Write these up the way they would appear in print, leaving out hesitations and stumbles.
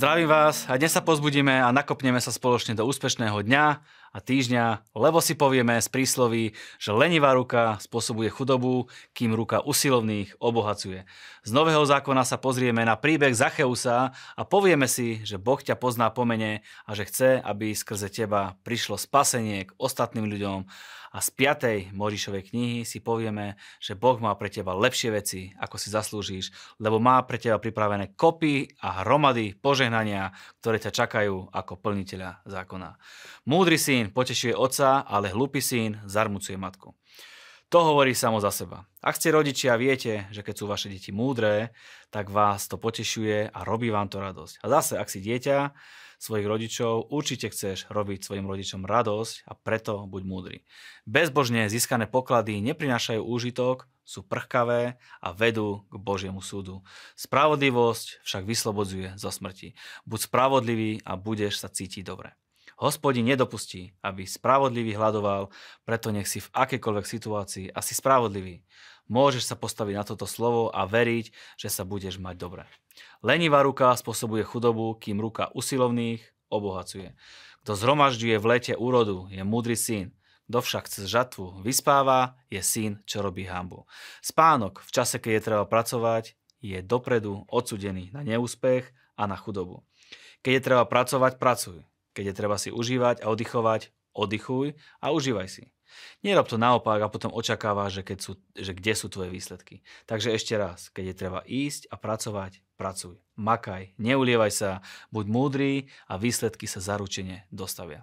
Zdravím vás a dnes sa pozbudíme a nakopneme sa spoločne do úspešného dňa a týždňa, lebo si povieme z prísloví, že lenivá ruka spôsobuje chudobu, kým ruka usilovných obohacuje. Z Nového zákona sa pozrieme na príbeh Zacheusa a povieme si, že Boh ťa pozná po mene a že chce, aby skrze teba prišlo spasenie k ostatným ľuďom. A z 5. Mojžišovej knihy si povieme, že Boh má pre teba lepšie veci, ako si zaslúžiš, lebo má pre teba pripravené kopy a hromady požehnania, ktoré ťa čakajú ako plniteľa zákona. Múdry syn potešuje otca, ale hlupý syn zarmucuje matku. To hovorí samo za seba. Ak ste rodičia, viete, že keď sú vaše deti múdre, tak vás to potešuje a robí vám to radosť. A zase, ak si dieťa svojich rodičov, určite chceš robiť svojim rodičom radosť a preto buď múdry. Bezbožne získané poklady neprinášajú úžitok, sú prchkavé a vedú k Božiemu súdu. Spravodlivosť však vyslobodzuje zo smrti. Buď spravodlivý a budeš sa cítiť dobre. Hospodin nedopustí, aby spravodlivý hľadoval, preto nech si v akékoľvek situácii asi spravodlivý. Môžeš sa postaviť na toto slovo a veriť, že sa budeš mať dobre. Lenivá ruka spôsobuje chudobu, kým ruka usilovných obohacuje. Kto zhromažďuje v lete úrodu, je múdry syn. Kto však cez žatvu vyspáva, je syn, čo robí hanbu. Spánok v čase, keď je treba pracovať, je dopredu odsudený na neúspech a na chudobu. Keď je treba pracovať, pracuj. Keď je treba si užívať a oddychovať, oddychuj a užívaj si. Nerob to naopak a potom očakávaš, že kde sú tvoje výsledky. Takže ešte raz, keď je treba ísť a pracovať, pracuj, makaj, neulievaj sa, buď múdry a výsledky sa zaručene dostavia.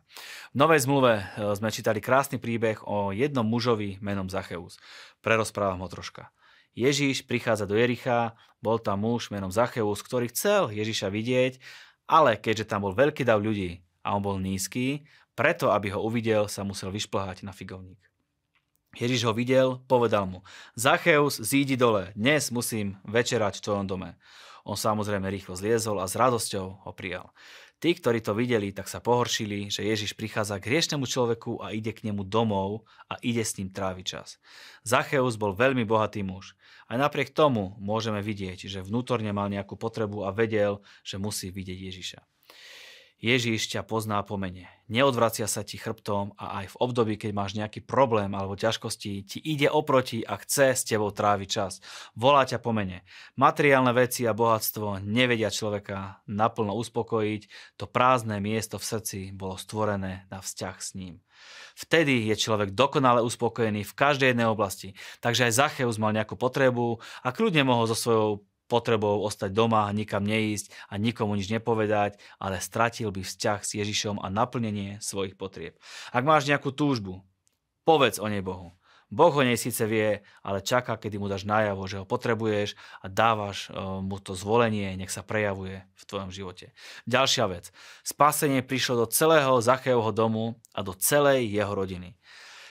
V Novej zmluve sme čítali krásny príbeh o jednom mužovi menom Zacheus. Prerozprávam ho troška. Ježíš prichádza do Jericha, bol tam muž menom Zacheus, ktorý chcel Ježíša vidieť, ale keďže tam bol veľký dav ľudí, a on bol nízky, preto, aby ho uvidel, sa musel vyšplhať na figovník. Ježiš ho videl, povedal mu: Zacheus, zídi dole, dnes musím večerať v tvojom dome. On samozrejme rýchlo zliezol a s radosťou ho prijal. Tí, ktorí to videli, tak sa pohoršili, že Ježiš prichádza k hriešnemu človeku a ide k nemu domov a ide s ním tráviť čas. Zacheus bol veľmi bohatý muž. Aj napriek tomu môžeme vidieť, že vnútorne mal nejakú potrebu a vedel, že musí vidieť Ježiša. Ježíš ťa pozná po mene. Neodvracia sa ti chrbtom a aj v období, keď máš nejaký problém alebo ťažkosti, ti ide oproti a chce s tebou tráviť čas. Volá ťa po mene. Materiálne veci a bohatstvo nevedia človeka naplno uspokojiť. To prázdne miesto v srdci bolo stvorené na vzťah s ním. Vtedy je človek dokonale uspokojený v každej jednej oblasti. Takže aj Zacheus mal nejakú potrebu a kľudne mohol so svojou potrebou ostať doma, nikam neísť a nikomu nič nepovedať, ale stratil by vzťah s Ježišom a naplnenie svojich potrieb. Ak máš nejakú túžbu, povedz o nej Bohu. Boh o nej síce vie, ale čaká, kedy mu dáš najavo, že ho potrebuješ a dávaš mu to zvolenie, nech sa prejavuje v tvojom živote. Ďalšia vec. Spasenie prišlo do celého Zachejovho domu a do celej jeho rodiny.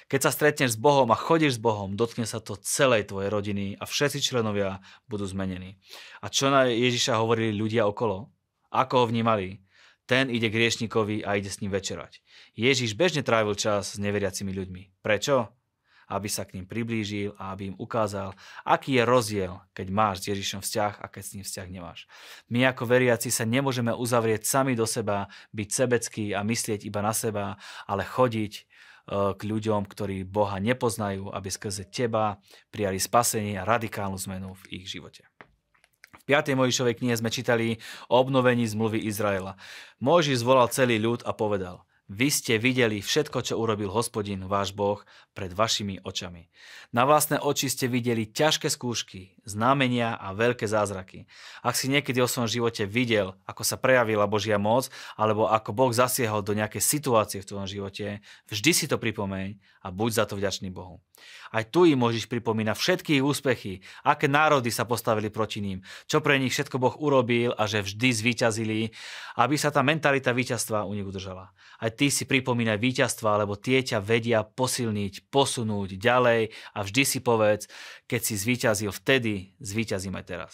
Keď sa stretneš s Bohom a chodíš s Bohom, dotkne sa to celej tvojej rodiny a všetci členovia budú zmenení. A čo na Ježiša hovorili ľudia okolo? Ako ho vnímali? Ten ide k hriešnikovi a ide s ním večerať. Ježiš bežne trávil čas s neveriacimi ľuďmi. Prečo? Aby sa k ním priblížil a aby im ukázal, aký je rozdiel, keď máš s Ježišom vzťah a keď s ním vzťah nemáš. My ako veriaci sa nemôžeme uzavrieť sami do seba, byť sebecký a myslieť iba na seba, ale chodiť k ľuďom, ktorí Boha nepoznajú, aby skrze teba prijali spasenie a radikálnu zmenu v ich živote. V 5. Mojžišovej knihe sme čítali o obnovení zmluvy Izraela. Mojžiš zvolal celý ľud a povedal: Vy ste videli všetko, čo urobil Hospodin, váš Boh, pred vašimi očami. Na vlastné oči ste videli ťažké skúšky, znamenia a veľké zázraky. Ak si niekedy o svojom živote videl, ako sa prejavila Božia moc, alebo ako Boh zasiahol do nejakej situácie v tvojom živote, vždy si to pripomeň a buď za to vďačný Bohu. Aj tu im Mojžiš pripomína všetky ich úspechy, aké národy sa postavili proti ním, čo pre nich všetko Boh urobil a že vždy zvíťazili, aby sa tá mentalita víťazstva u nich udržala. Aj ty si pripomínaj víťazstva, lebo tie ťa vedia posilniť, posunúť ďalej a vždy si povedz, keď si zvíťazil vtedy, zvíťazím aj teraz.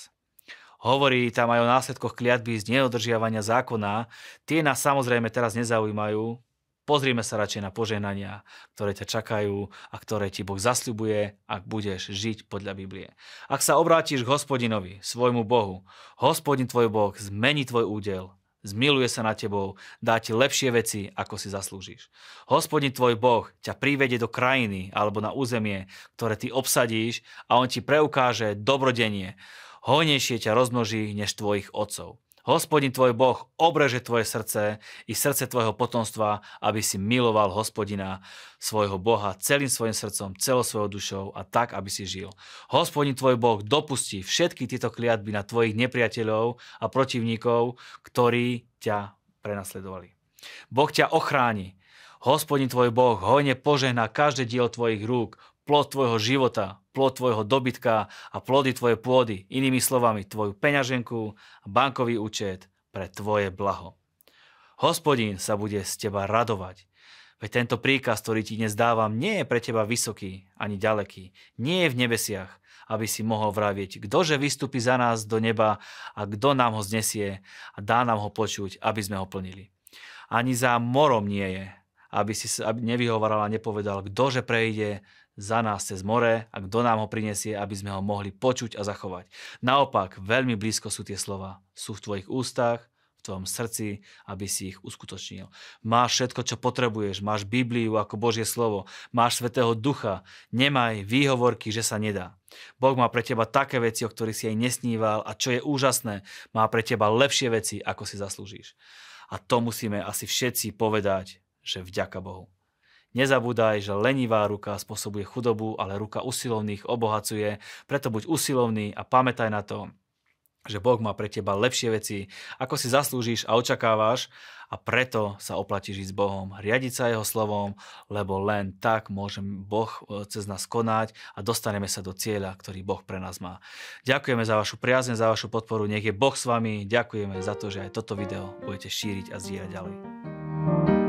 Hovorí tam aj o následkoch kliatby z neodržiavania zákona. Tie nás samozrejme teraz nezaujímajú. Pozrime sa radšej na požehnania, ktoré ťa čakajú a ktoré ti Boh zasľubuje, ak budeš žiť podľa Biblie. Ak sa obrátiš k Hospodinovi, svojmu Bohu, Hospodin tvoj Boh zmení tvoj údel, zmiluje sa nad tebou, dá ti lepšie veci, ako si zaslúžiš. Hospodin tvoj Boh ťa privedie do krajiny alebo na územie, ktoré ty obsadíš, a on ti preukáže dobrodenie. Hojnejšie ťa rozmnoží než tvojich otcov. Hospodin tvoj Boh obreže tvoje srdce i srdce tvojho potomstva, aby si miloval Hospodina, svojho Boha, celým svojim srdcom, celou svojou dušou a tak, aby si žil. Hospodin tvoj Boh dopustí všetky tieto kliatby na tvojich nepriateľov a protivníkov, ktorí ťa prenasledovali. Boh ťa ochráni. Hospodin tvoj Boh hojne požehná každé dielo tvojich rúk, plod tvojho života, plod tvojho dobytka a plody tvojej pôdy, inými slovami tvoju peňaženku a bankový účet pre tvoje blaho. Hospodin sa bude z teba radovať, veď tento príkaz, ktorý ti dnes dávam, nie je pre teba vysoký ani ďaleký, nie je v nebesiach, aby si mohol vravieť, ktože vystúpi za nás do neba a kto nám ho znesie a dá nám ho počuť, aby sme ho plnili. Ani za morom nie je, aby si nevyhovaral a nepovedal, ktože prejde za nás cez more a kto nám ho prinesie, aby sme ho mohli počuť a zachovať. Naopak, veľmi blízko sú tie slova. Sú v tvojich ústach, v tvojom srdci, aby si ich uskutočnil. Máš všetko, čo potrebuješ. Máš Bibliu ako Božie slovo. Máš Svätého Ducha. Nemaj výhovorky, že sa nedá. Boh má pre teba také veci, o ktorých si aj nesníval, a čo je úžasné, má pre teba lepšie veci, ako si zaslúžiš. A to musíme asi všetci povedať, že vďaka Bohu. Nezabúdaj, že lenivá ruka spôsobuje chudobu, ale ruka usilovných obohacuje. Preto buď usilovný a pamätaj na to, že Boh má pre teba lepšie veci, ako si zaslúžiš a očakávaš, a preto sa oplatí žiť s Bohom, riadiť sa jeho slovom, lebo len tak môže Boh cez nás konať a dostaneme sa do cieľa, ktorý Boh pre nás má. Ďakujeme za vašu priazeň, za vašu podporu. Nech je Boh s vami. Ďakujeme za to, že aj toto video budete šíriť a zdieľať ďalej.